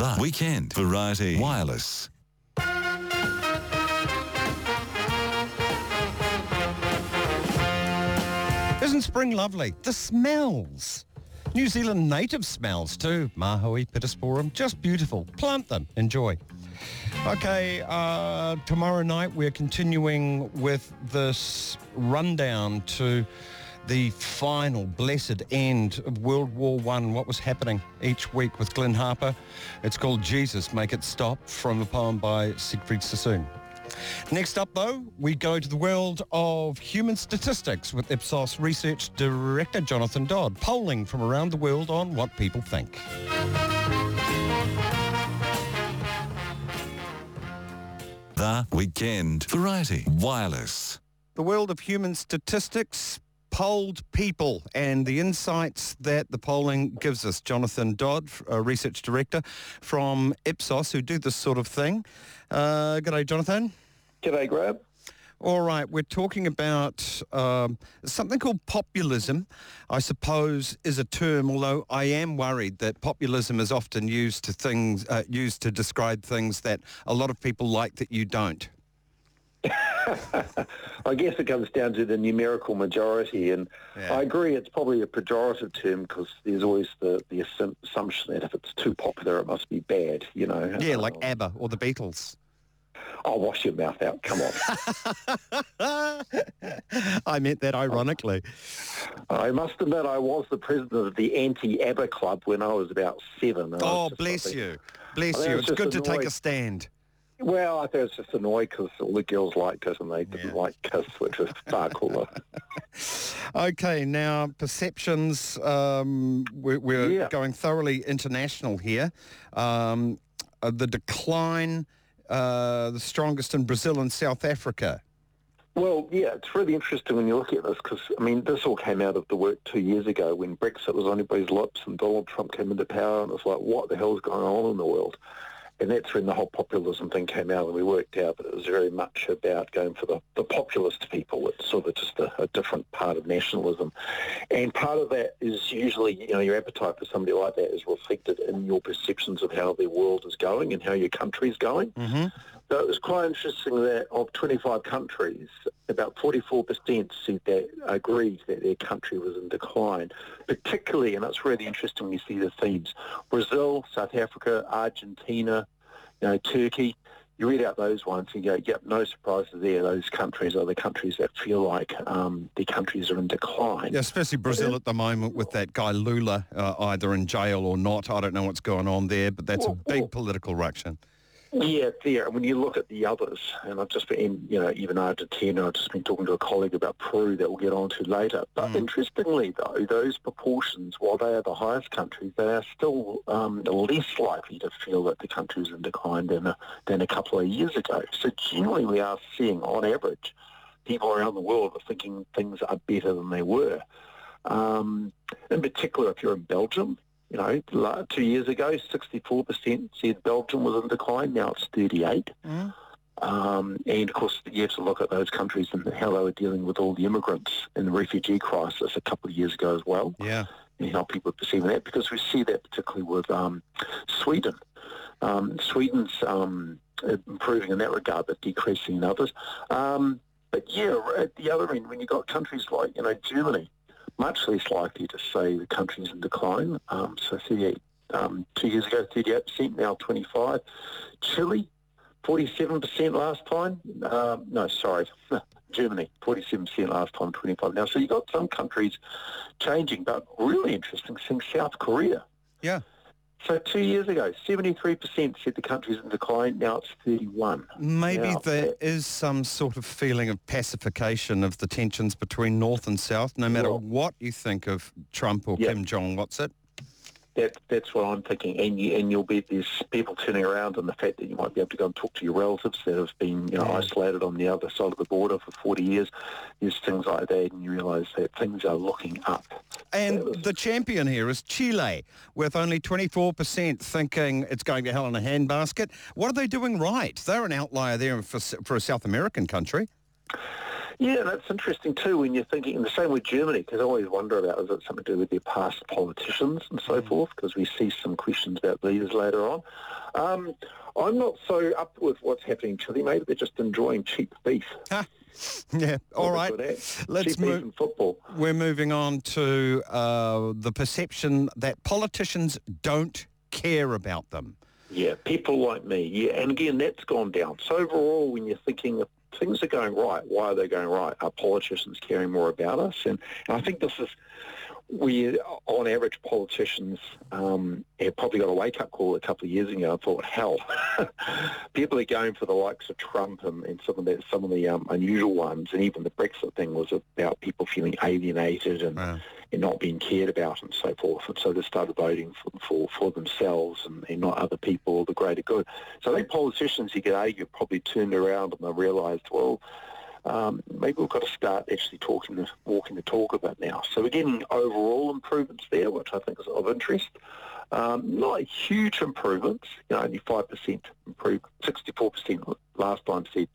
The Weekend Variety Wireless. Isn't spring lovely? The smells. New Zealand native smells too. Mahoi, pittosporum, just beautiful. Plant them, enjoy. Okay, tomorrow night we're continuing with this rundown to the final blessed end of World War I, what was happening each week with Glenn Harper. It's called Jesus, Make It Stop, from a poem by Siegfried Sassoon. Next up, though, we go to the world of human statistics with Ipsos Research Director Jonathan Dodd, polling from around the world on what people think. The Weekend Variety Wireless. The world of human statistics polled people and the insights that the polling gives us. Jonathan Dodd, Research Director from Ipsos, who do this sort of thing. G'day, Jonathan. G'day, Grab. All right, we're talking about something called populism, I suppose, is a term, although I am worried that populism is often used to things used to describe things that a lot of people like that you don't. I guess it comes down to the numerical majority, and yeah. I agree it's probably a pejorative term because there's always the assumption that if it's too popular it must be bad, you know. Yeah, like ABBA or the Beatles. Oh, wash your mouth out, come on. I meant that ironically. I must admit I was the president of the anti-ABBA club when I was about 7. Oh, bless you. Bless you. It's good to take a stand. Well, I think it's just annoying because all the girls liked it and they didn't like KISS, which was far cooler. Okay, now perceptions. We're going thoroughly international here. The decline, the strongest in Brazil and South Africa. Well, yeah, it's really interesting when you look at this because, I mean, this all came out of the work 2 years ago when Brexit was on everybody's lips and Donald Trump came into power and it was like, what the hell's going on in the world? And that's when the whole populism thing came out and we worked out that it was very much about going for the populist people. It's sort of just a different part of nationalism. And part of that is usually, you know, your appetite for somebody like that is reflected in your perceptions of how the world is going and how your country's going. Mm-hmm. So it was quite interesting that of 25 countries, about 44% said they agreed that their country was in decline, particularly, and it's really interesting when you see the themes, Brazil, South Africa, Argentina, you know, Turkey. You read out those ones and you go, yep, no surprises there. Those countries are the countries that feel like the countries are in decline. Yeah, especially Brazil at the moment with that guy Lula either in jail or not. I don't know what's going on there, but that's a big political ruction. Yeah, there. When you look at the others, and I've just been, you know, even Argentina, I've just been talking to a colleague about Peru that we'll get on to later. But interestingly, though, those proportions, while they are the highest countries, they are still less likely to feel that the country is in decline than a couple of years ago. So generally we are seeing, on average, people around the world are thinking things are better than they were. In particular, if you're in Belgium, you know, 2 years ago, 64% said Belgium was in decline. Now it's 38%. Mm. And, of course, you have to look at those countries and how they were dealing with all the immigrants and the refugee crisis a couple of years ago as well. Yeah. And how people are perceiving that, because we see that particularly with Sweden. Sweden's improving in that regard, but decreasing in others. But, yeah, at the other end, when you've got countries like, you know, Germany, much less likely to say the country's in decline. So 2 years ago, 38%, now 25%. Chile, 47% last time. Germany, 47% last time, 25% now. So you've got some countries changing, but really interesting thing, South Korea. Yeah. So 2 years ago, 73% said the country's in decline. Now it's 31%. Maybe there is some sort of feeling of pacification of the tensions between North and South, no matter what you think of Trump or Kim Jong. What's it? That's what I'm thinking. And you'll be there's people turning around, and the fact that you might be able to go and talk to your relatives that have been isolated on the other side of the border for 40 years. There's things like that, and you realise that things are looking up. And the champion here is Chile, with only 24% thinking it's going to hell in a handbasket. What are they doing right? They're an outlier there for a South American country. Yeah, that's interesting too when you're thinking, and the same with Germany, because I always wonder about, is it something to do with their past politicians and so forth, because we see some questions about these later on. I'm not so up with what's happening to them, mate. They're just enjoying cheap beef. Yeah, all right. Let's move. We're moving on to the perception that politicians don't care about them. Yeah, people like me. Yeah, and again, that's gone down. So overall, when you're thinking of things are going right, why are they going right? Are politicians caring more about us? And I think this is where, on average, politicians have probably got a wake-up call a couple of years ago and thought, hell, people are going for the likes of Trump and some of the unusual ones, and even the Brexit thing was about people feeling alienated and not being cared about and so forth. And so they started voting for themselves and not other people or the greater good. So I think politicians, you could argue, probably turned around and they realised, well, maybe we've got to start actually walking the talk about now. So we're getting overall improvements there, which I think is of interest. Not huge improvements, you know, only 5% improved. 64% last time said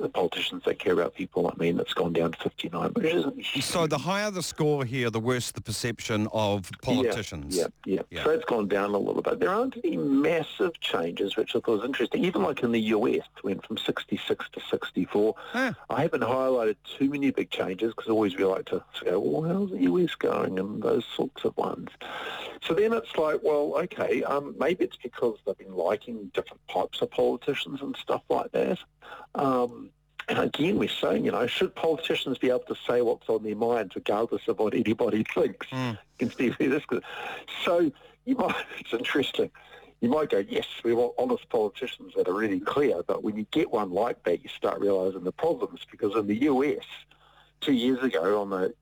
the politicians that care about people like me, and it's gone down to 59, which isn't huge. So the higher the score here, the worse the perception of politicians. Yeah. So it's gone down a little bit. There aren't any massive changes, which I thought was interesting. Even like in the US, it went from 66 to 64. I haven't highlighted too many big changes because always we like to go, well, how's the US going, and those sorts of ones. So then it's like, well, okay, maybe it's because they've been liking different types of politicians and stuff like that. And again, we're saying, you know, should politicians be able to say what's on their minds regardless of what anybody thinks? So you might, it's interesting. You might go, yes, we want honest politicians that are really clear, but when you get one like that, you start realising the problems, because in the US, 2 years ago, on the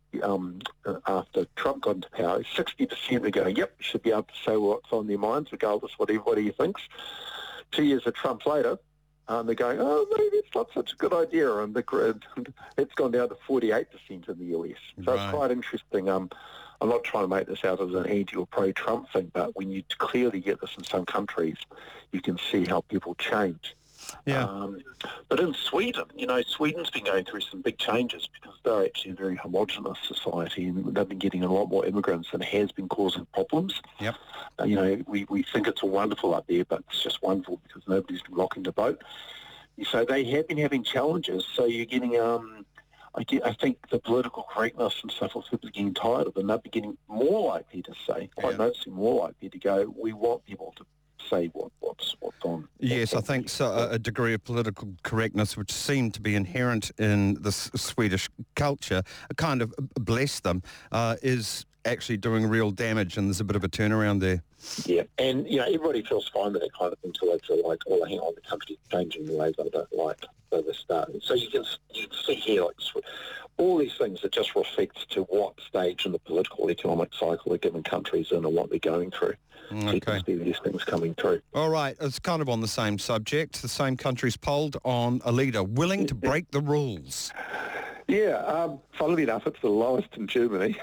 after Trump got into power, 60% were going, yep, you should be able to say what's on their minds regardless of what everybody thinks. 2 years of Trump later, they're going, oh, maybe it's not such a good idea, and it's gone down to 48% in the US. So it's quite interesting. I'm not trying to make this out as an anti or pro-Trump thing, but when you clearly get this in some countries, you can see how people change. Yeah. But in Sweden, you know, Sweden's been going through some big changes because they're actually a very homogenous society, and they've been getting a lot more immigrants and has been causing problems. Yep. You know, we think it's all wonderful up there, but it's just wonderful because nobody's been rocking the boat. So they have been having challenges. So you're getting, I think the political correctness and so forth, people are getting tired of them. They're getting more likely to say, noticeably more likely to go, we want people to say what's on. Yes, I think so, a degree of political correctness which seemed to be inherent in the Swedish culture, kind of bless them, is actually doing real damage, and there's a bit of a turnaround there. Yeah, and you know, everybody feels fine with that kind of thing until they feel like, oh, hang on, the country's changing the way they don't like. So they start. So you can see here, like, all these things that just reflects to what stage in the political economic cycle a given country's in and what they're going through. Okay. So you can see these things coming through. All right, it's kind of on the same subject. The same country's polled on a leader willing to break the rules. Yeah, funnily enough, it's the lowest in Germany.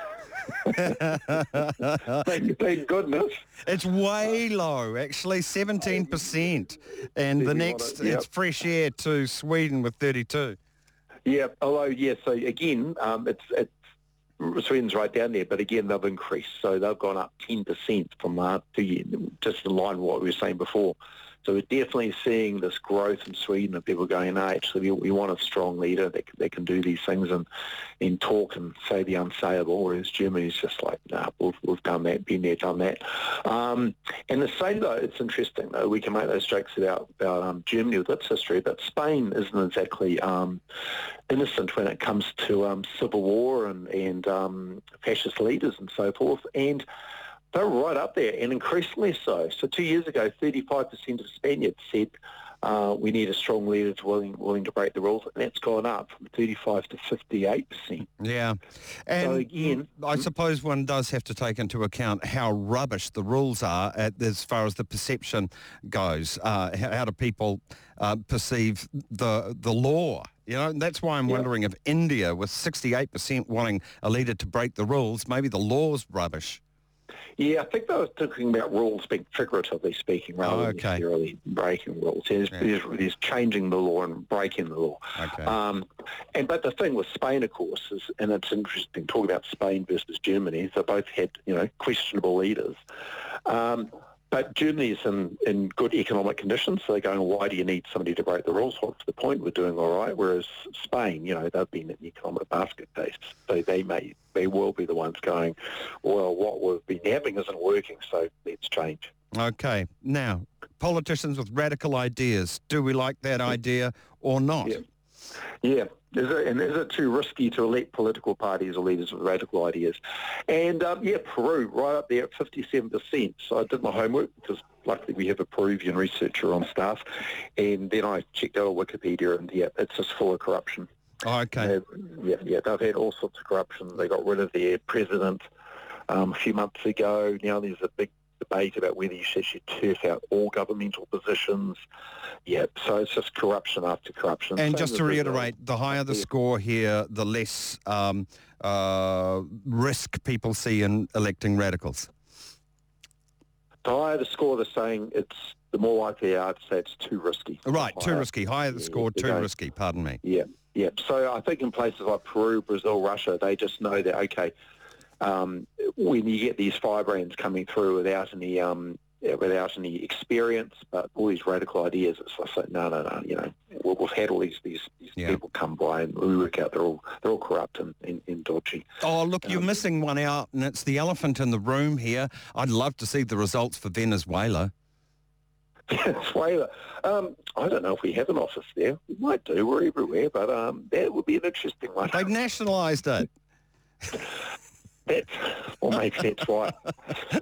Thank goodness. It's way low, actually, 17%. And the next, it's fresh air to Sweden with 32. Yeah, although, so again, it's Sweden's right down there, but again, they've increased. So they've gone up 10% from last 2 years, just in line with what we were saying before. So we're definitely seeing this growth in Sweden of people going, no, actually, we want a strong leader that can do these things and talk and say the unsayable, whereas Germany's just like, nah, we've done that, been there, done that. And the same, though, it's interesting, though, we can make those jokes about Germany with its history, but Spain isn't exactly innocent when it comes to civil war and fascist leaders and so forth. And they're right up there, and increasingly so. So 2 years ago, 35% of Spaniards said we need a strong leader willing to break the rules, and that's gone up from 35 to 58%. Yeah. And so again, I suppose one does have to take into account how rubbish the rules are as far as the perception goes. How do people perceive the law? You know, and that's why I'm wondering if India, with 68% wanting a leader to break the rules, maybe the law's rubbish. Yeah, I think they were talking about rules being figuratively speaking rather than necessarily breaking rules. There's changing the law and breaking the law. Okay. But the thing with Spain, of course, is, and it's interesting talking about Spain versus Germany. They both had, questionable leaders. But Germany's in good economic conditions, so they're going, why do you need somebody to break the rules? What's the point? We're doing all right. Whereas Spain, they've been an economic basket case, so they will be the ones going, well, what we've been having isn't working, so let's change. Okay. Now, politicians with radical ideas, do we like that idea or not? Yeah. Is it too risky to elect political parties or leaders with radical ideas? And, Peru, right up there at 57%. So I did my homework because luckily we have a Peruvian researcher on staff. And then I checked out Wikipedia and, it's just full of corruption. Oh, okay. They've had all sorts of corruption. They got rid of their president a few months ago. Now there's a big debate about whether you should turf out all governmental positions. Yeah, so it's just corruption after corruption. And just to reiterate, the higher the score here, the less risk people see in electing radicals. The higher the score, they're saying it's the more likely they are to say it's too risky. Right, too risky. Higher the score, too risky. Pardon me. Yeah. So I think in places like Peru, Brazil, Russia, they just know that, when you get these firebrands coming through without any experience, but all these radical ideas, it's just like no. We've had all these people come by, and we work out they're all corrupt and dodgy. Oh, look, you're missing one out, and it's the elephant in the room here. I'd love to see the results for Venezuela. Venezuela. I don't know if we have an office there. We might do. We're everywhere, but that would be an interesting one. They've nationalised it. Maybe that's why.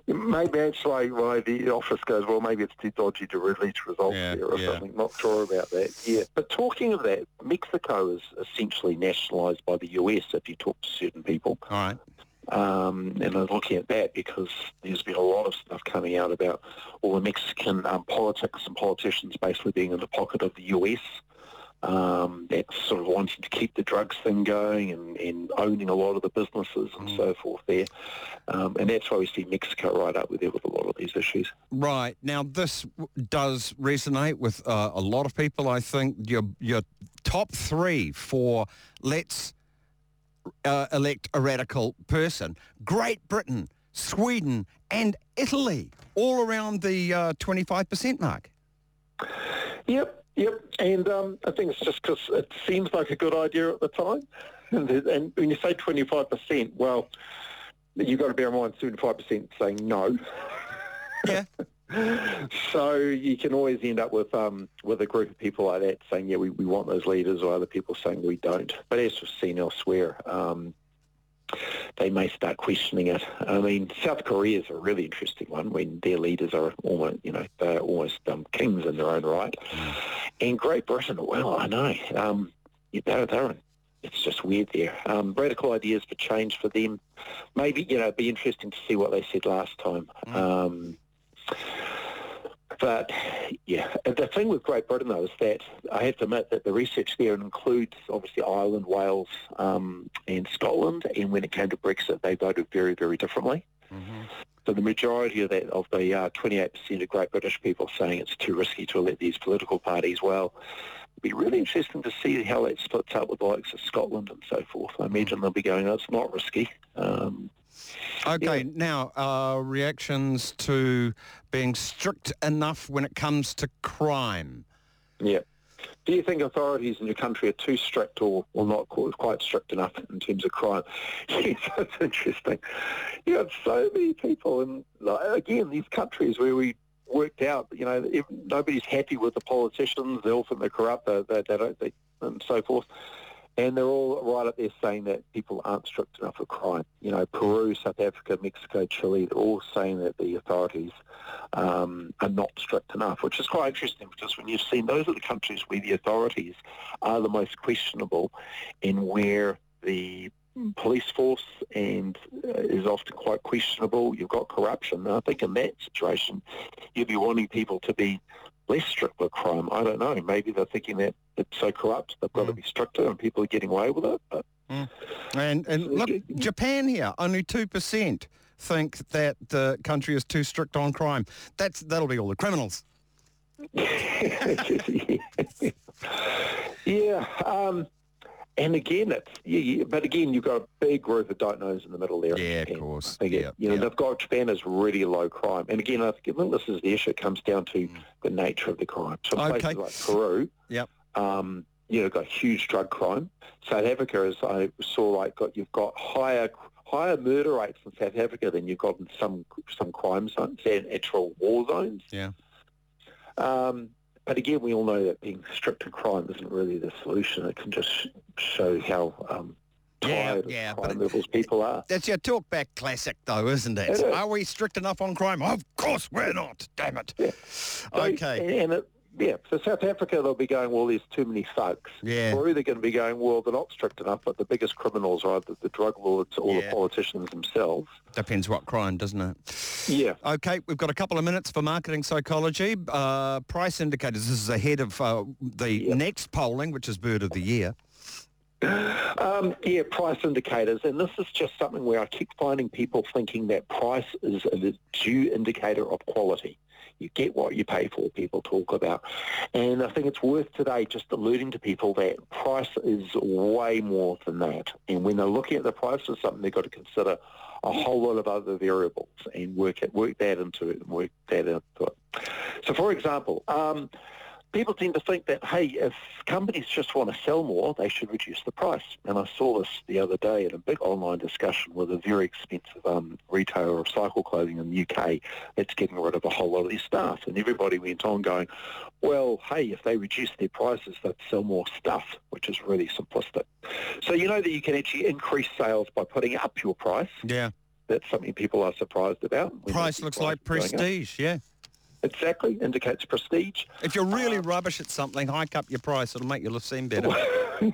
Maybe that's why the office goes, well, maybe it's too dodgy to release results there or something. Not sure about that. Yeah. But talking of that, Mexico is essentially nationalised by the US if you talk to certain people. All right. And I'm looking at that because there's been a lot of stuff coming out about all the Mexican politics and politicians basically being in the pocket of the US. That's sort of wanting to keep the drugs thing going and owning a lot of the businesses and so forth there. And that's why we see Mexico right up there with a lot of these issues. Right. Now, this does resonate with a lot of people, I think. Your top three for let's elect a radical person. Great Britain, Sweden and Italy, all around the 25% mark. Yep, and I think it's just because it seems like a good idea at the time. And when you say 25%, well, you've got to bear in mind 75% saying no. Yeah. So you can always end up with a group of people like that saying, we want those leaders, or other people saying we don't. But as we've seen elsewhere, they may start questioning it. I mean, South Korea is a really interesting one when their leaders are almost, they're almost kings in their own right. And Great Britain, well, I know. It's just weird there. Radical ideas for change for them. Maybe, it'd be interesting to see what they said last time. But, the thing with Great Britain, though, is that I have to admit that the research there includes, obviously, Ireland, Wales and Scotland, and when it came to Brexit, they voted very, very differently. Mm-hmm. So the majority of that, of the 28% of Great British people saying it's too risky to elect these political parties, well, it'd be really interesting to see how that splits up with the likes of Scotland and so forth. I imagine they'll be going, it's not risky. Now, reactions to being strict enough when it comes to crime. Yeah. Do you think authorities in your country are too strict or not quite strict enough in terms of crime? Yes, that's interesting. You have so many people, and again, these countries where we worked out, if nobody's happy with the politicians, they're often corrupt, they don't, and so forth. And they're all right up there saying that people aren't strict enough for crime. Peru, South Africa, Mexico, Chile, they're all saying that the authorities are not strict enough, which is quite interesting because when you've seen those are the countries where the authorities are the most questionable and where the police force is often quite questionable. You've got corruption. And I think in that situation, you'd be wanting people to be less strict with crime. I don't know. Maybe they're thinking that it's so corrupt, they've got to be stricter and people are getting away with it. But. And look, Japan here, only 2%. think that the country is too strict on crime. That'll be all the criminals. And again, but again, you've got a big group of don't knows in the middle there. Yeah, of course. They've got Japan is really low crime, and again, I think this is the issue. It comes down to the nature of the crime. So places like Peru, got huge drug crime. South Africa, as I saw, you've got higher murder rates in South Africa than you've got in some crime zones and actual war zones. Yeah. But again, we all know that being strict on crime isn't really the solution. It can just show how tired of crime levels people are. That's your talkback classic, though, isn't it? Are we strict enough on crime? Of course we're not, damn it. Yeah. Okay. So South Africa, they'll be going, well, there's too many thugs. Yeah. Or they're going to be going, well, they're not strict enough, but the biggest criminals are either the drug lords or the politicians themselves. Depends what crime, doesn't it? Yeah. Okay, we've got a couple of minutes for marketing psychology. Price indicators, this is ahead of the next polling, which is Bird of the Year. Price indicators, and this is just something where I keep finding people thinking that price is a due indicator of quality. You get what you pay for, people talk about. And I think it's worth today just alluding to people that price is way more than that. And when they're looking at the price of something, they've got to consider a whole lot of other variables and work that into it. So, for example, people tend to think that, hey, if companies just want to sell more, they should reduce the price. And I saw this the other day in a big online discussion with a very expensive retailer of cycle clothing in the UK that's getting rid of a whole lot of their staff. And everybody went on going, well, hey, if they reduce their prices, they'd sell more stuff, which is really simplistic. So you know that you can actually increase sales by putting up your price. Yeah. That's something people are surprised about. Price looks like prestige, yeah. Exactly, indicates prestige. If you're really rubbish at something, hike up your price. It'll make you seem better. Then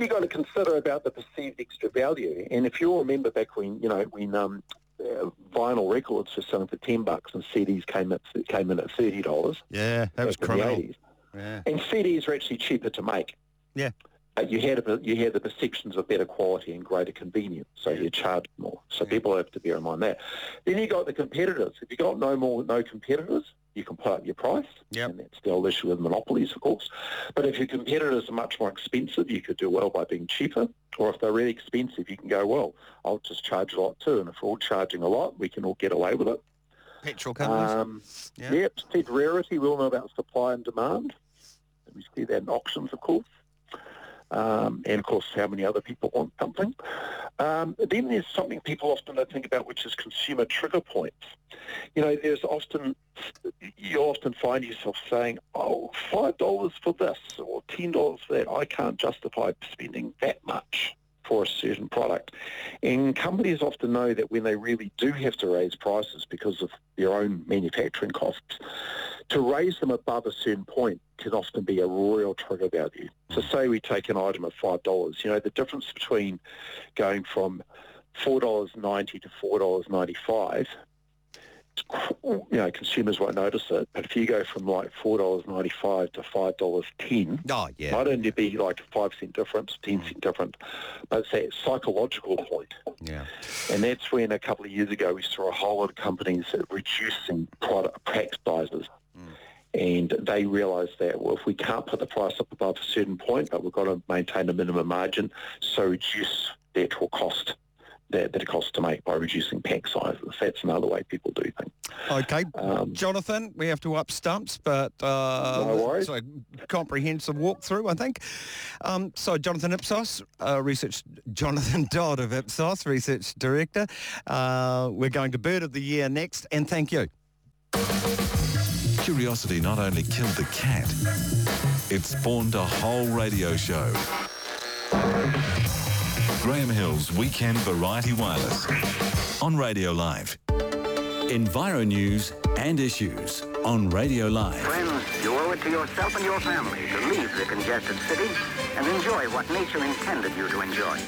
you've got to consider about the perceived extra value. And if you'll remember back when vinyl records were selling for $10 and CDs came in at $30. Yeah, that was criminal. Yeah. And CDs were actually cheaper to make. Yeah. You had the perceptions of better quality and greater convenience, so you charged more. So people have to bear in mind that. Then you got the competitors. If you got no competitors, you can put up your price. Yep. And that's the whole issue with monopolies, of course. But if your competitors are much more expensive, you could do well by being cheaper. Or if they're really expensive, you can go, well, I'll just charge a lot too. And if we're all charging a lot, we can all get away with it. Petrol companies. Said rarity. We all know about supply and demand. And we see that in auctions, of course. And, of course, how many other people want something. Then there's something people often don't think about, which is consumer trigger points. You often find yourself saying, oh, $5 for this or $10 for that. I can't justify spending that much for a certain product. And companies often know that when they really do have to raise prices because of their own manufacturing costs, to raise them above a certain point can often be a royal trigger value. So say we take an item of $5, the difference between going from $4.90 to $4.95, consumers won't notice it, but if you go from like $4.95 to $5.10, might only be like a 5 cent difference, 10 cent difference, but it's that psychological point. Yeah. And that's when a couple of years ago we saw a whole lot of companies reducing product pack sizes. And they realised that, well, if we can't put the price up above a certain point, but we've got to maintain a minimum margin, so reduce the actual cost that it costs to make by reducing pack sizes. That's another way people do things. Okay. Jonathan, we have to up stumps, but no worries. It's a comprehensive walkthrough, I think. So Jonathan Ipsos, Jonathan Dodd of Ipsos, Research Director. We're going to Bird of the Year next, and thank you. Curiosity not only killed the cat, it spawned a whole radio show. Graham Hill's Weekend Variety Wireless on Radio Live. Enviro news and issues on Radio Live. Friends, you owe it to yourself and your family to leave the congested city and enjoy what nature intended you to enjoy.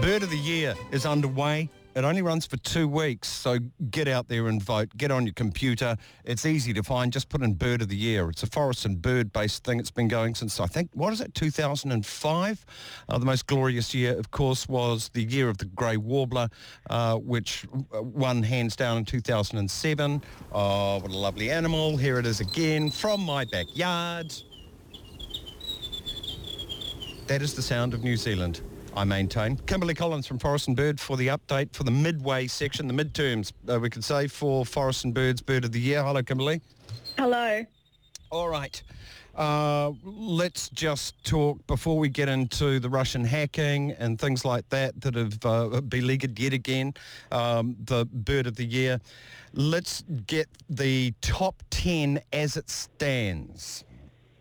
Bird of the Year is underway. It only runs for 2 weeks, so get out there and vote. Get on your computer. It's easy to find. Just put in Bird of the Year. It's a Forest and Bird-based thing. It's been going since, I think, 2005? The most glorious year, of course, was the year of the grey warbler, which won hands down in 2007. Oh, what a lovely animal. Here it is again from my backyard. That is the sound of New Zealand, I maintain. Kimberly Collins from Forest and Bird for the update for the midway section, the midterms, we could say, for Forest and Bird's Bird of the Year. Hello, Kimberly. Hello. All right. Let's just talk, before we get into the Russian hacking and things like that that have beleaguered yet again, the Bird of the Year, let's get the top 10 as it stands.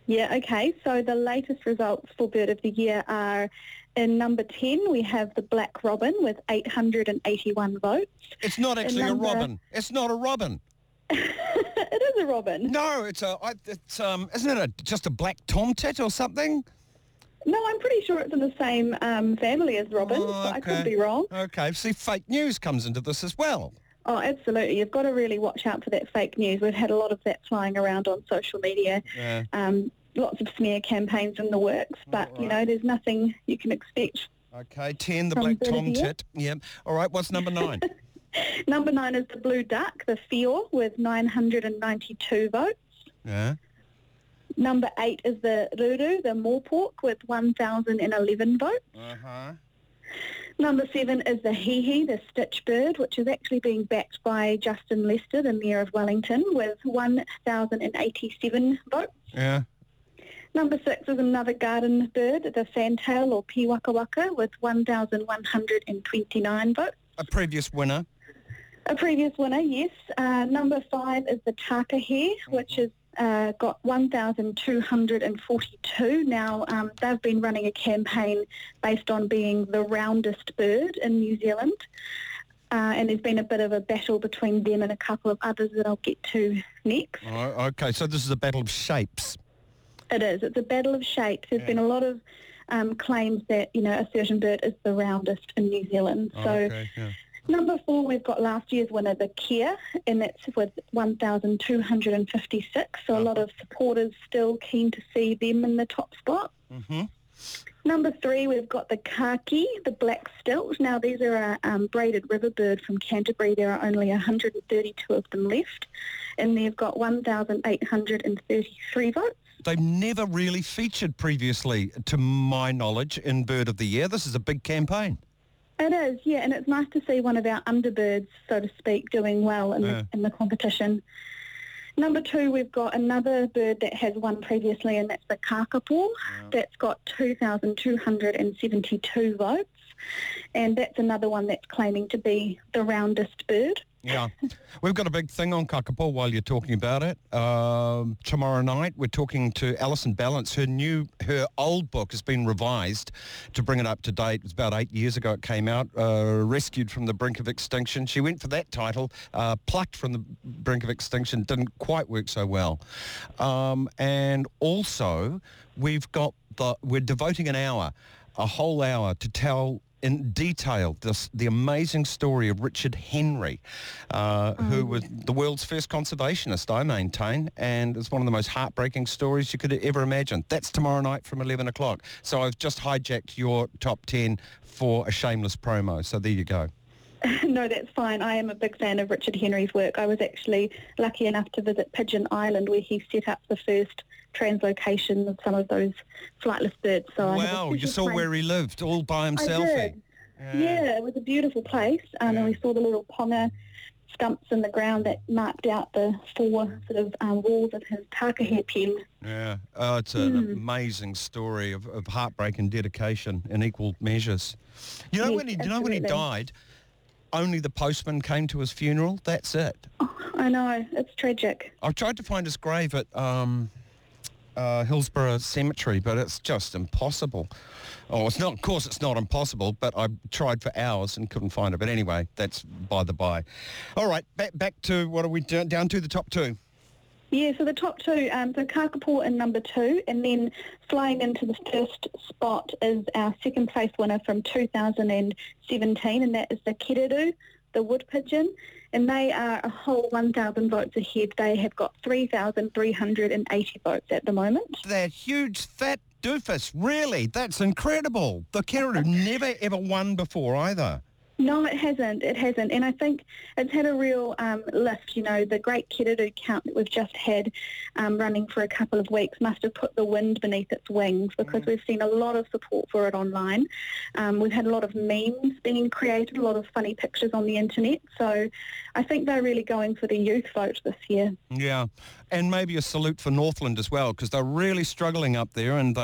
Yeah, okay. So the latest results for Bird of the Year are in number 10, we have the Black Robin with 881 votes. It's not actually a robin. It's not a robin. It is a robin. No, isn't it just a black tomtit or something? No, I'm pretty sure it's in the same family as robins, but I could be wrong. Okay, see, fake news comes into this as well. Oh, absolutely. You've got to really watch out for that fake news. We've had a lot of that flying around on social media. Yeah. Lots of smear campaigns in the works, but, you know, there's nothing you can expect. Okay, 10, the black tomtit. Yeah. All right, what's number 9? Number 9 is the blue duck, the Feor, with 992 votes. Yeah. Number 8 is the Ruru, the moorpork, with 1,011 votes. Uh-huh. Number 7 is the Hee-Hee, the Stitch Bird, which is actually being backed by Justin Lester, the Mayor of Wellington, with 1,087 votes. Yeah. Number 6 is another garden bird, the fantail or piwaka waka, with 1,129 votes. A previous winner, yes. Number 5 is the Taka Hare, which has got 1,242. Now, they've been running a campaign based on being the roundest bird in New Zealand, and there's been a bit of a battle between them and a couple of others that I'll get to next. Oh, okay, so this is a battle of shapes. It is. It's a battle of shapes. There's been a lot of claims that, you know, a certain bird is the roundest in New Zealand. Oh, so okay, yeah. Number 4, we've got last year's winner, the Kia, and that's with 1,256. So a lot of supporters still keen to see them in the top spot. Mm-hmm. Number 3, we've got the Kaki, the black stilt. Now, these are a braided riverbird from Canterbury. There are only 132 of them left, and they've got 1,833 votes. They've never really featured previously, to my knowledge, in Bird of the Year. This is a big campaign. It is, yeah, and it's nice to see one of our underbirds, so to speak, doing well in the competition. Number 2, we've got another bird that has won previously, and that's the kakapo. Yeah. That's got 2,272 votes, and that's another one that's claiming to be the roundest bird. Yeah, we've got a big thing on kakapo while you're talking about it. Tomorrow night we're talking to Alison Balance. Her old book has been revised to bring it up to date. It was about 8 years ago it came out, Rescued from the Brink of Extinction. She went for that title, Plucked from the Brink of Extinction. Didn't quite work so well. And also we're devoting an hour, a whole hour, to tell in detail the amazing story of Richard Henry, who was the world's first conservationist, I maintain, and it's one of the most heartbreaking stories you could ever imagine. That's tomorrow night from 11 o'clock. So I've just hijacked your top 10 for a shameless promo, so there you go. No, that's fine. I am a big fan of Richard Henry's work. I was actually lucky enough to visit Pigeon Island, where he set up the first translocation of some of those flightless birds. So wow, you saw where he lived all by himself. I did. Yeah, it was a beautiful place, and we saw the little ponga stumps in the ground that marked out the 4 sort of walls of his takahe pen. Yeah, it's an amazing story of heartbreak and dedication in equal measures. You know, yes, when he died, only the postman came to his funeral. That's it. Oh, I know, it's tragic. I've tried to find his grave at Hillsborough Cemetery, but it's just impossible. Oh, it's not. Of course, it's not impossible, but I tried for hours and couldn't find it. But anyway, that's by the by. All right, back to what are we down to? The top 2. Yeah, so the top two, so Kakapo in number two, and then flying into the first spot is our second place winner from 2017, and that is the Kereru, the wood pigeon, and they are a whole 1,000 votes ahead. They have got 3,380 votes at the moment. They're huge, fat doofus, really. That's incredible. The Kereru never ever won before either. No, it hasn't. And I think it's had a real lift. You know, the great Kereru count that we've just had running for a couple of weeks must have put the wind beneath its wings, because we've seen a lot of support for it online. We've had a lot of memes being created, a lot of funny pictures on the internet. So I think they're really going for the youth vote this year. Yeah, and maybe a salute for Northland as well, because they're really struggling up there. And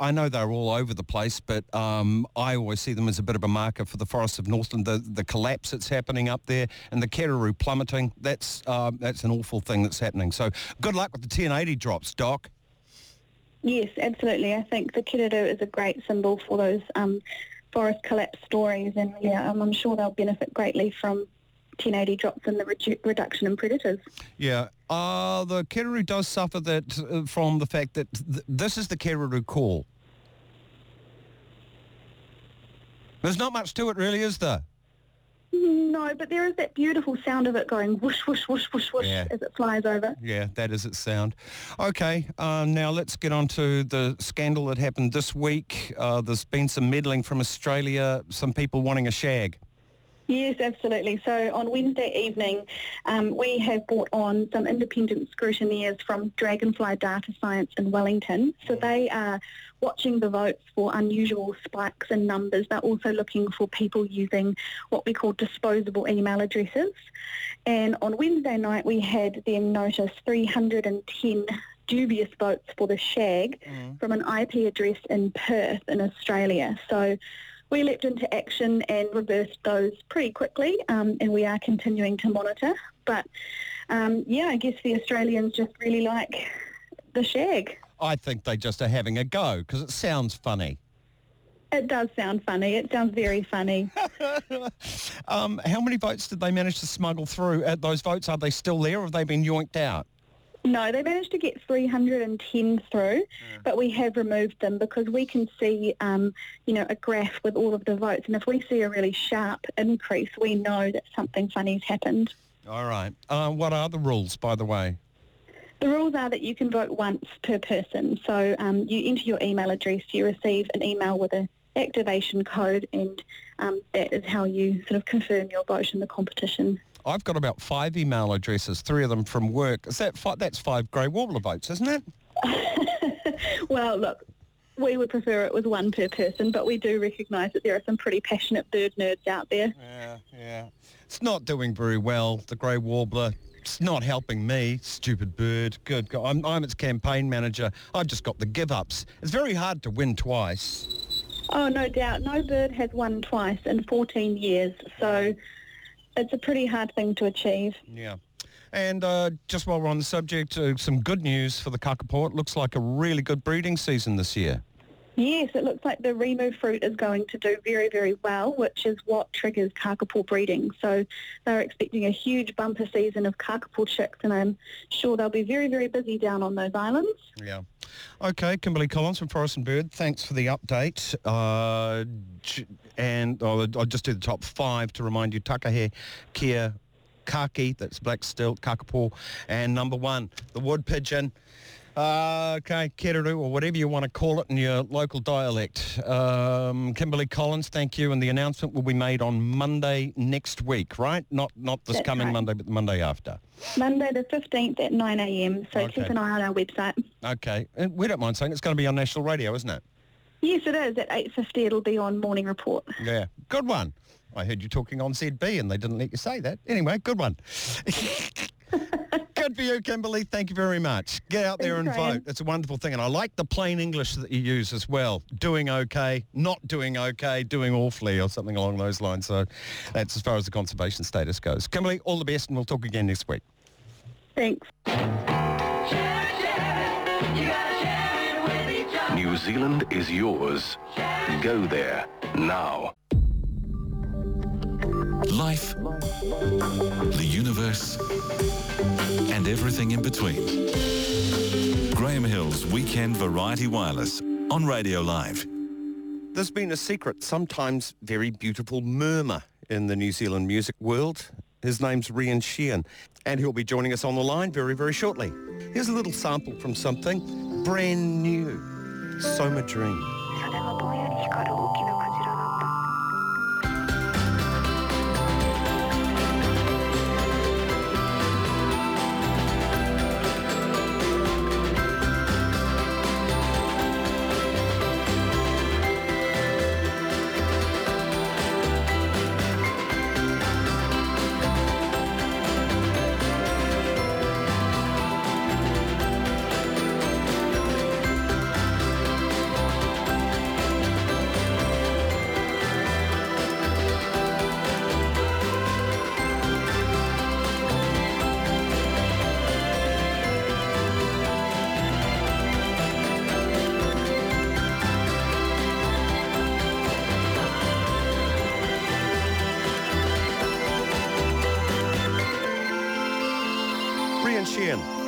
I know they're all over the place, but I always see them as a bit of a marker for the Forest of Northland. The collapse that's happening up there, and the Kereru plummeting, that's an awful thing that's happening. So good luck with the 1080 drops, Doc. Yes, absolutely. I think the Kereru is a great symbol for those forest collapse stories, and yeah, I'm sure they'll benefit greatly from 1080 drops and the reduction in predators. Yeah, the Kereru does suffer that from the fact that this is the Kereru call. There's not much to it really, is there? No, but there is that beautiful sound of it going whoosh, whoosh, whoosh, whoosh, whoosh as it flies over. Yeah, that is its sound. Okay, now let's get on to the scandal that happened this week. There's been some meddling from Australia, some people wanting a shag. Yes, absolutely. So on Wednesday evening, we have brought on some independent scrutineers from Dragonfly Data Science in Wellington. So they are watching the votes for unusual spikes in numbers. They're also looking for people using what we call disposable email addresses. And on Wednesday night, we had them notice 310 dubious votes for the shag from an IP address in Perth in Australia. So we leapt into action and reversed those pretty quickly, and we are continuing to monitor. But, yeah, I guess the Australians just really like the shag. I think they just are having a go because it sounds funny. It does sound funny. It sounds very funny. How many votes did they manage to smuggle through? Those votes, are they still there or have they been yoinked out? No, they managed to get 310 through, but we have removed them because we can see, you know, a graph with all of the votes, and if we see a really sharp increase, we know that something funny's happened. All right. What are the rules, by the way? The rules are that you can vote once per person. So you enter your email address, you receive an email with an activation code, and that is how you sort of confirm your vote in the competition. I've got about 5 email addresses, 3 of them from work. Is that that's 5 grey warbler votes, isn't it? Well, look, we would prefer it was one per person, but we do recognise that there are some pretty passionate bird nerds out there. Yeah. It's not doing very well, the grey warbler. It's not helping me, stupid bird. Good God. I'm its campaign manager. I've just got the give-ups. It's very hard to win twice. Oh, no doubt. No bird has won twice in 14 years, so it's a pretty hard thing to achieve. Yeah. And just while we're on the subject, some good news for the kakapo. It looks like a really good breeding season this year. Yes, it looks like the Rimu fruit is going to do very, very well, which is what triggers kakapo breeding. So they're expecting a huge bumper season of kakapo chicks, and I'm sure they'll be very, very busy down on those islands. Yeah. Okay, Kimberly Collins from Forest and Bird, thanks for the update. And I'll just do the top 5 to remind you. Takahe, Kia, Kaki, that's black stilt, Kakapo, and number 1, the wood pigeon. Okay, Kereru, or whatever you want to call it in your local dialect. Kimberly Collins, thank you, and the announcement will be made on Monday next week, right? Not this coming Monday, but the Monday after. Monday the 15th at 9 a.m, so keep an eye on our website. Okay, and we don't mind saying it's going to be on national radio, isn't it? Yes, it is. At 8:50 it'll be on Morning Report. Yeah, good one. I heard you talking on ZB and they didn't let you say that. Anyway, good one. Good for you, Kimberly. Thank you very much. Get out there and vote. It's a wonderful thing. And I like the plain English that you use as well. Doing okay, not doing okay, doing awfully or something along those lines. So that's as far as the conservation status goes. Kimberly, all the best, and we'll talk again next week. Thanks. New Zealand is yours. Go there now. life, the universe, and everything in between. Graham Hill's Weekend Variety Wireless on Radio Live. There's been a secret, sometimes very beautiful murmur in the New Zealand music world. His name's Rian Sheehan, and he'll be joining us on the line very, very shortly. Here's a little sample from something brand new, Soma Dream.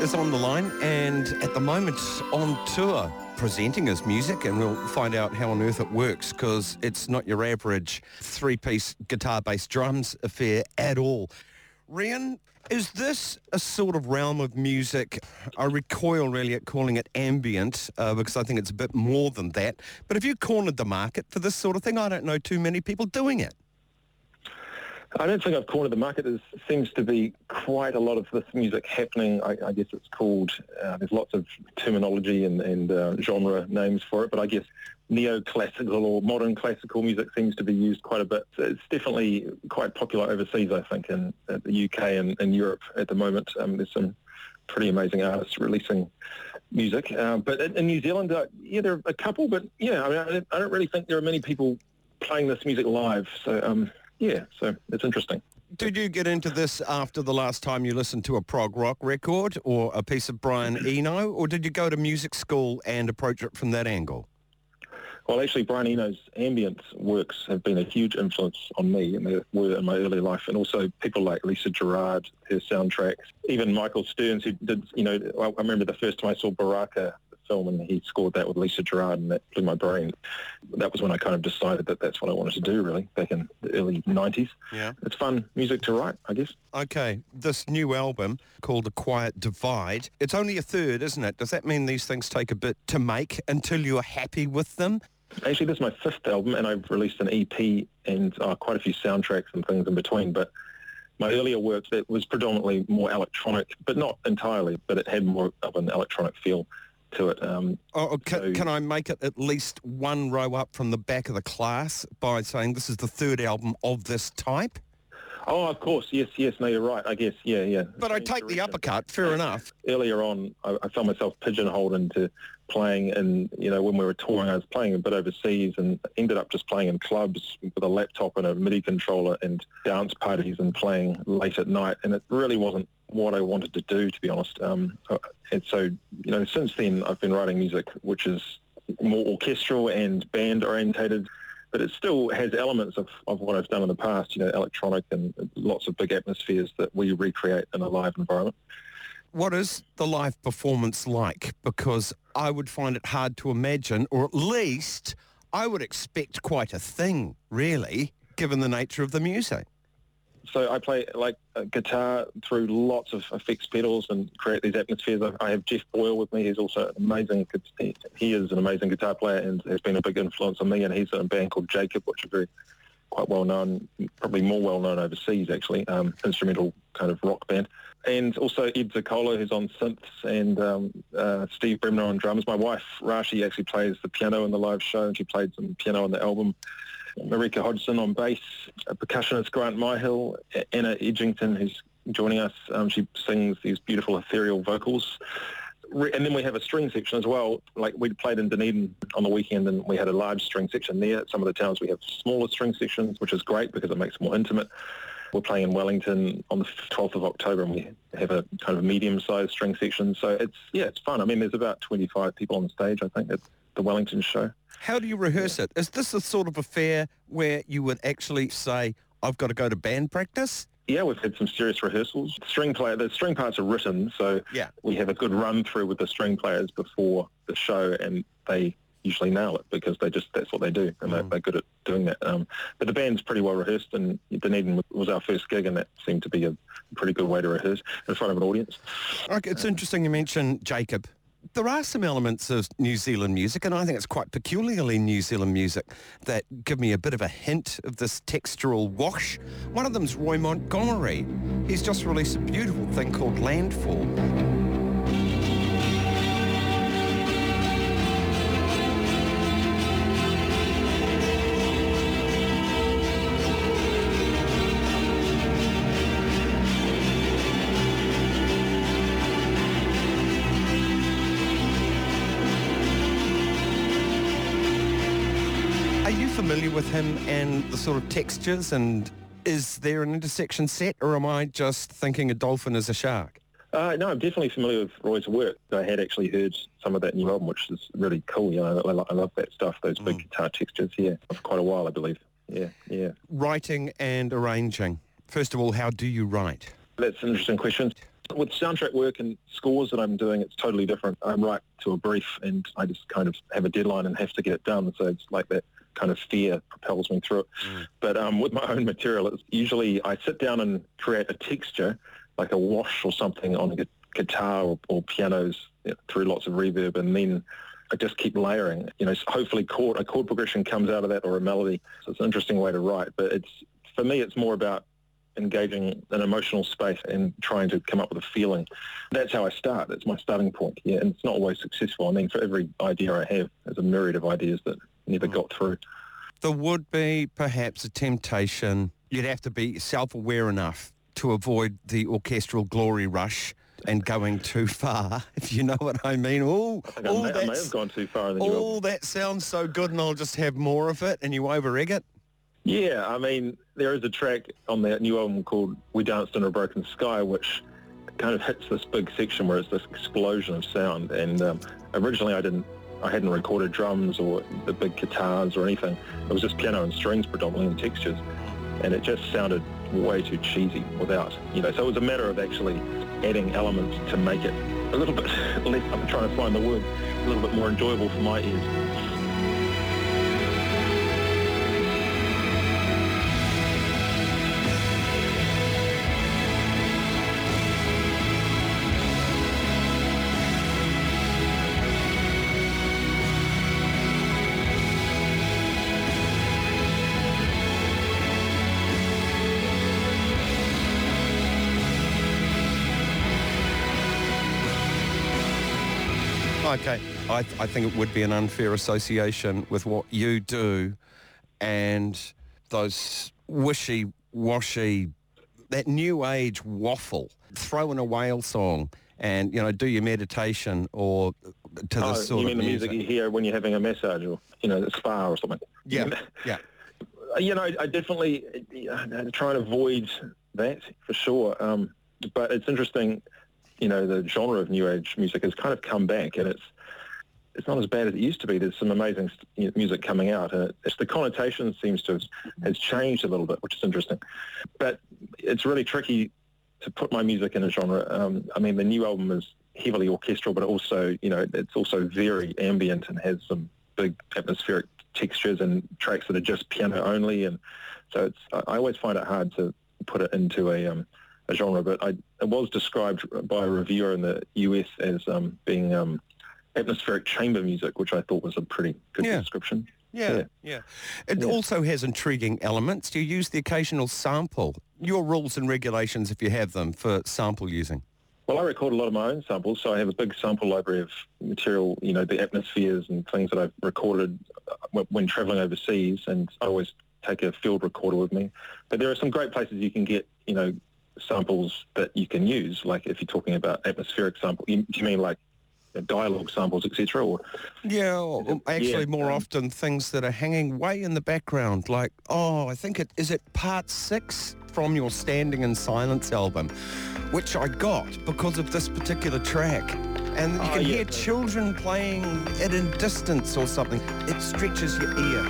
Is on the line and at the moment on tour presenting his music, and we'll find out how on earth it works, because it's not your average three-piece guitar, bass, drums affair at all. Rian, is this a sort of realm of music? I recoil really at calling it ambient because I think it's a bit more than that. But have you cornered the market for this sort of thing? I don't know too many people doing it. I don't think I've cornered the market. There seems to be quite a lot of this music happening. I guess it's called, there's lots of terminology and genre names for it, but I guess neoclassical or modern classical music seems to be used quite a bit. It's definitely quite popular overseas, I think, in the UK and Europe at the moment. There's some pretty amazing artists releasing music. But in New Zealand, there are a couple, but yeah, I don't really think there are many people playing this music live, so... yeah, so it's interesting. Did you get into this after the last time you listened to a prog rock record or a piece of Brian Eno, or did you go to music school and approach it from that angle? Well, actually, Brian Eno's ambient works have been a huge influence on me, and they were in my early life, and also people like Lisa Gerrard, her soundtracks, even Michael Stearns, who did, I remember the first time I saw Baraka, film, and he scored that with Lisa Gerrard, and that blew my brain. That was when I kind of decided that that's what I wanted to do, really, back in the early 90s. Yeah. It's fun music to write, I guess. Okay, this new album called A Quiet Divide, it's only a third, isn't it? Does that mean these things take a bit to make until you're happy with them? Actually, this is my fifth album, and I've released an EP and quite a few soundtracks and things in between, but my earlier work, that was predominantly more electronic, but not entirely, but it had more of an electronic feel to it. Can I make it at least one row up from the back of the class by saying this is the third album of this type? Oh, of course, yes, no, you're right, I guess, yeah. But I take the uppercut, fair enough. Earlier on, I found myself pigeonholed into playing, and, when we were touring, I was playing a bit overseas and ended up just playing in clubs with a laptop and a MIDI controller and dance parties and playing late at night, and it really wasn't what I wanted to do, to be honest. And so, since then, I've been writing music which is more orchestral and band-orientated, but it still has elements of what I've done in the past, electronic and lots of big atmospheres that we recreate in a live environment. What is the live performance like? Because I would find it hard to imagine, or at least I would expect quite a thing, really, given the nature of the music. So I play guitar through lots of effects pedals and create these atmospheres. I have Jeff Boyle with me. He's also an amazing guitar player and has been a big influence on me. And he's in a band called Jacob, which is quite well known, probably more well known overseas actually, instrumental kind of rock band. And also Ed Ziccola, who's on synths, and Steve Bremner on drums. My wife Rashi actually plays the piano in the live show, and she played some piano on the album. Marika Hodgson on bass, percussionist Grant Myhill, Anna Edgington, who's joining us. She sings these beautiful ethereal vocals. And then we have a string section as well. We played in Dunedin on the weekend, and we had a large string section there. Some of the towns we have smaller string sections, which is great because it makes it more intimate. We're playing in Wellington on the 12th of October, and we have a kind of medium-sized string section. So it's fun. There's about 25 people on stage, I think, at the Wellington show. How do you rehearse it? Is this the sort of affair where you would actually say, I've got to go to band practice? Yeah, we've had some serious rehearsals. The string parts are written, so we have a good run-through with the string players before the show, and they usually nail it because that's what they do, and they're good at doing that. But the band's pretty well rehearsed, and Dunedin was our first gig, and that seemed to be a pretty good way to rehearse in front of an audience. Okay, it's interesting you mentioned Jacob. There are some elements of New Zealand music, and I think it's quite peculiarly New Zealand music, that give me a bit of a hint of this textural wash. One of them's Roy Montgomery. He's just released a beautiful thing called Landfall. Familiar with him and the sort of textures, and is there an intersection set, or am I just thinking a dolphin is a shark? No, I'm definitely familiar with Roy's work. I had actually heard some of that new album, which is really cool. You know, I love that stuff, those big guitar textures here, for quite a while, I believe. Yeah. Writing and arranging. First of all, how do you write? That's an interesting question. With soundtrack work and scores that I'm doing, it's totally different. I write to a brief, and I just kind of have a deadline and have to get it done, so it's like that kind of fear propels me through it. But with my own material, it's usually I sit down and create a texture, like a wash or something on a guitar or pianos, through lots of reverb, and then I just keep layering. Hopefully a chord progression comes out of that, or a melody. So it's an interesting way to write, but for me it's more about engaging an emotional space and trying to come up with a feeling. That's how I start. That's my starting point. Yeah, and it's not always successful. I mean, for every idea I have, there's a myriad of ideas that never got through. There would be perhaps a temptation. You'd have to be self-aware enough to avoid the orchestral glory rush and going too far, if you know what I mean. I may have gone too far. That sounds so good, and I'll just have more of it, and you over-egg it. Yeah, I mean, there is a track on that new album called We Danced Under a Broken Sky, which kind of hits this big section where it's this explosion of sound. And originally I hadn't recorded drums or the big guitars or anything. It was just piano and strings predominantly, and textures. And it just sounded way too cheesy without, So it was a matter of actually adding elements to make it a little bit less, I'm trying to find the word, a little bit more enjoyable for my ears. Okay, I think it would be an unfair association with what you do and those wishy-washy, that new age waffle, throw in a whale song and, do your meditation or to this sort of music. You mean the music you hear when you're having a massage or, a spa or something? Yeah. I definitely try and avoid that for sure, but it's interesting. The genre of new age music has kind of come back, and it's not as bad as it used to be. There's some amazing music coming out, and it's the connotation seems to has changed a little bit, which is interesting. But it's really tricky to put my music in a genre. The new album is heavily orchestral, but also, it's also very ambient and has some big atmospheric textures and tracks that are just piano only. And so I always find it hard to put it into a genre, but it was described by a reviewer in the US as being atmospheric chamber music, which I thought was a pretty good description. Yeah. It also has intriguing elements. You use the occasional sample. Your rules and regulations, if you have them, for sample using? Well, I record a lot of my own samples, so I have a big sample library of material, the atmospheres and things that I've recorded when travelling overseas, and I always take a field recorder with me. But there are some great places you can get, samples that you can use, like if you're talking about atmospheric sample, do you mean like dialogue samples, etc.? More often things that are hanging way in the background, like, I think is it part 6 from your Standing in Silence album, which I got because of this particular track. And you can hear children playing at a distance or something. It stretches your ear.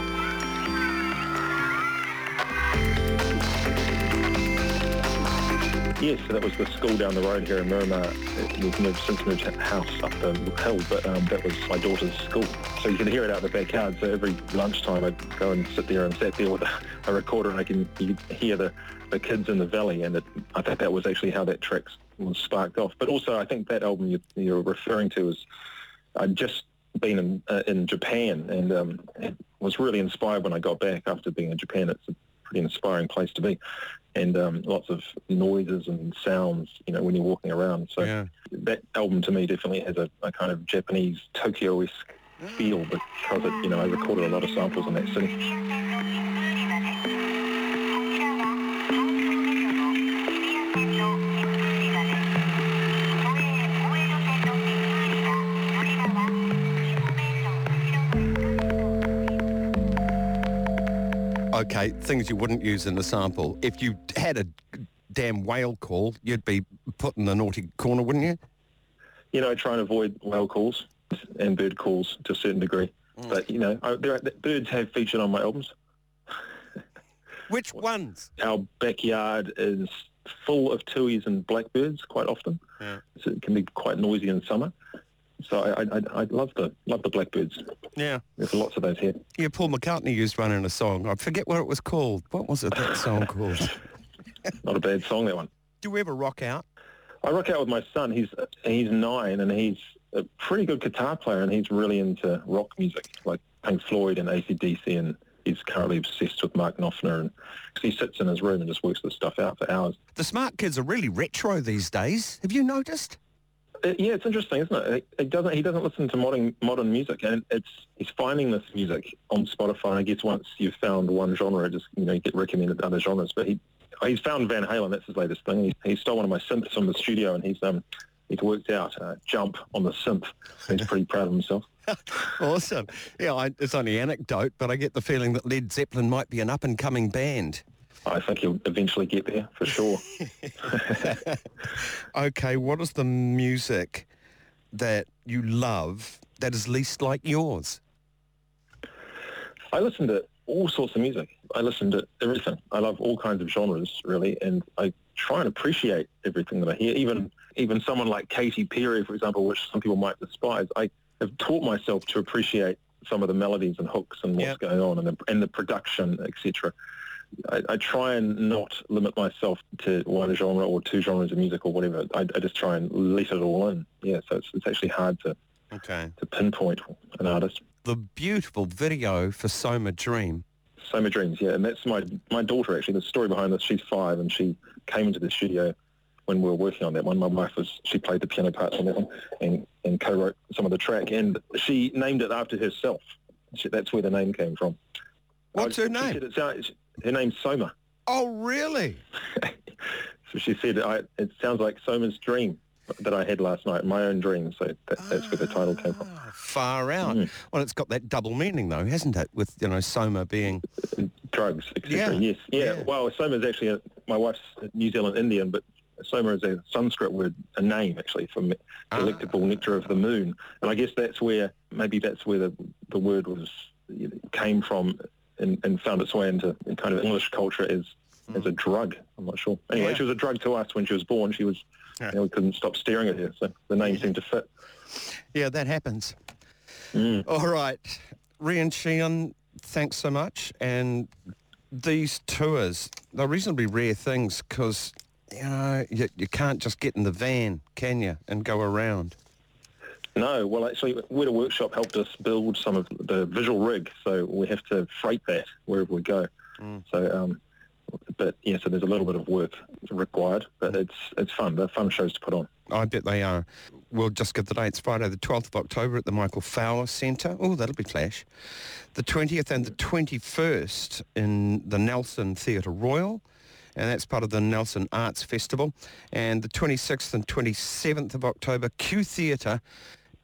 Yes, so that was the school down the road here in Miramar. We've since moved house up the hill, but that was my daughter's school. So you can hear it out the backyard. So every lunchtime I'd go and sit there and sat there with a recorder, and you can hear the kids in the valley. And I think that was actually how that track was sparked off. But also I think that album you're referring to is I'd just been in Japan, and was really inspired when I got back after being in Japan. It's a pretty inspiring place to be. And lots of noises and sounds, when you're walking around. So that album to me definitely has a kind of Japanese Tokyo-esque feel because I recorded a lot of samples in that city. Okay, things you wouldn't use in the sample. If you had a damn whale call, you'd be put in the naughty corner, wouldn't you? Try and avoid whale calls and bird calls to a certain degree. Mm. But, birds have featured on my albums. Which ones? Our backyard is full of tuis and blackbirds quite often. Yeah. So it can be quite noisy in summer. So I love the blackbirds. Yeah. There's lots of those here. Yeah, Paul McCartney used one in a song. I forget what it was called. What was it, that song called? Not a bad song, that one. Do you ever rock out? I rock out with my son. He's 9, and he's a pretty good guitar player, and he's really into rock music, like Pink Floyd and AC/DC, and he's currently obsessed with Mark Knopfler, and he sits in his room and just works this stuff out for hours. The smart kids are really retro these days. Have you noticed? Yeah, it's interesting, isn't it? He doesn't listen to modern music, and he's finding this music on Spotify. And I guess once you've found one genre, you get recommended other genres. But he's found Van Halen. That's his latest thing. He stole one of my synths from the studio, and he's worked out Jump on the synth. He's pretty proud of himself. Awesome. Yeah, it's only anecdote, but I get the feeling that Led Zeppelin might be an up and coming band. I think he'll eventually get there, for sure. Okay, what is the music that you love that is least like yours? I listen to all sorts of music. I listen to everything. I love all kinds of genres, really, and I try and appreciate everything that I hear. Even someone like Katy Perry, for example, which some people might despise, I have taught myself to appreciate some of the melodies and hooks and what's going on and the production, etc. I try and not limit myself to one genre or two genres of music or whatever. I just try and let it all in. Yeah, so it's actually hard to pinpoint an artist. The beautiful video for Soma Dream. Soma Dreams, yeah, and that's my daughter, actually. The story behind this, she's 5, and she came into the studio when we were working on that one. My wife, she played the piano parts on that one and co-wrote some of the track, and she named it after herself. That's where the name came from. What's her name? Her name's Soma. Oh, really? So she said, it sounds like Soma's dream that I had last night, my own dream. So that's where the title came from. Far out. Mm. Well, it's got that double meaning, though, hasn't it? With, Soma being... drugs, etc. Yeah. Yes. Yeah. Well, Soma is actually my wife's New Zealand Indian, but Soma is a Sanskrit word, a name, actually, for delectable nectar of the moon. And I guess that's where the word came from. And found its way into kind of English culture as a drug. I'm not sure. Anyway, she was a drug to us when she was born. She was, we couldn't stop staring at her, so the name seemed to fit. Yeah, that happens. Mm. All right. Rian Sheehan, thanks so much. And these tours, they're reasonably rare things because, you can't just get in the van, can you, and go around? No, well, actually, Weta Workshop helped us build some of the visual rig, so we have to freight that wherever we go. Mm. So, so there's a little bit of work required, but it's fun. They're fun shows to put on. I bet they are. We'll just give the dates. Friday the 12th of October at the Michael Fowler Centre. Oh, that'll be flash. The 20th and the 21st in the Nelson Theatre Royal. And that's part of the Nelson Arts Festival. And the 26th and 27th of October, Q Theatre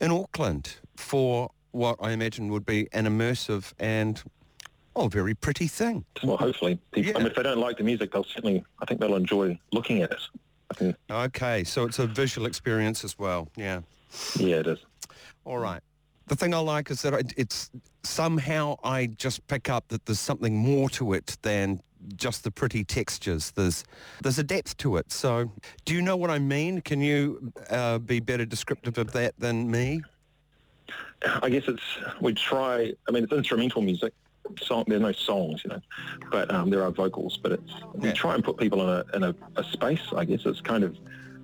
in Auckland for what I imagine would be an immersive and, very pretty thing. Well, hopefully. People, if they don't like the music, I think they'll enjoy looking at it. Okay, so it's a visual experience as well, yeah. Yeah, it is. All right. The thing I like is that it's somehow I just pick up that there's something more to it than just the pretty textures. There's a depth to it. So do you know what I mean? Can you be better descriptive of that than me? I guess it's instrumental music. Song, there's no songs, but there are vocals. But we try and put people in a space. I guess it's kind of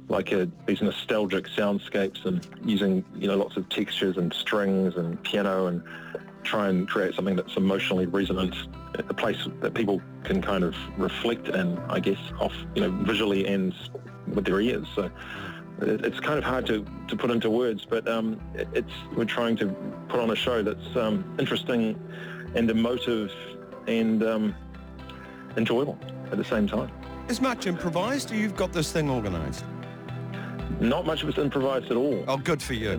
like these nostalgic soundscapes, and using lots of textures and strings and piano, and try and create something that's emotionally resonant, a place that people can kind of reflect and I guess off visually and with their ears. So it's kind of hard to put into words, but we're trying to put on a show that's interesting and emotive and enjoyable at the same time. Is much improvised, or you've got this thing organised? Not much of it's improvised at all. Oh, good for you.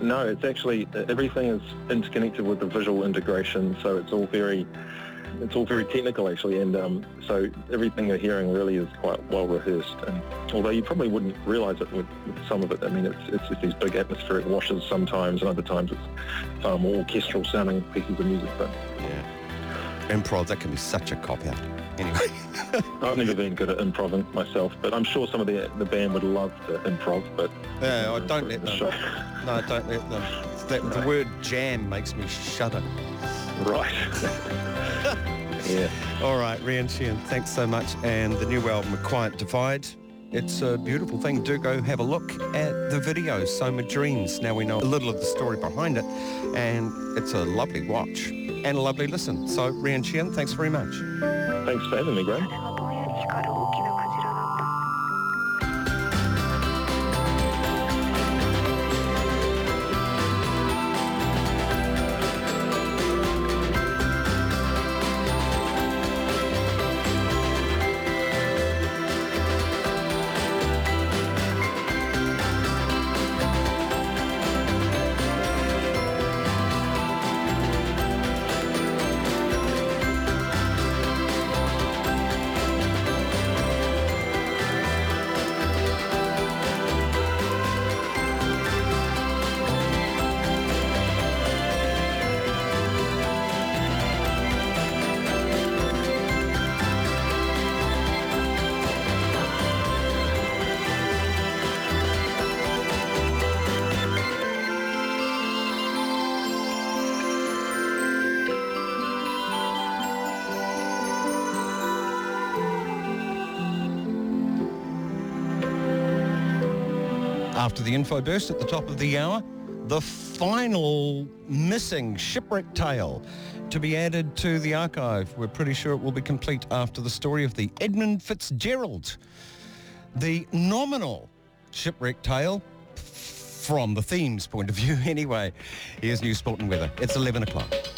No, it's actually, everything is interconnected with the visual integration, so it's all very technical actually, and so everything you're hearing really is quite well rehearsed, and although you probably wouldn't realise it with some of it. I mean, it's just these big atmospheric washes sometimes, and other times it's far more orchestral sounding pieces of music, but... Yeah. Improv, that can be such a cop-out. Anyway. I've never been good at improv myself, but I'm sure some of the band would love to improv, but... Yeah, I don't let them. No, don't let them. The word jam makes me shudder. Right. Yeah. All right, Rian Sheehan, thanks so much. And the new album, A Quiet Divide, it's a beautiful thing. Do go have a look at the video, Soma Dreams. Now we know a little of the story behind it, and it's a lovely watch and a lovely listen. So, Rian Sheehan, thanks very much. Thanks for having me, Graham. After the info burst at the top of the hour, the final missing shipwreck tale to be added to the archive. We're pretty sure it will be complete after the story of the Edmund Fitzgerald, the nominal shipwreck tale from the theme's point of view anyway. Here's new sport and weather. It's 11 o'clock.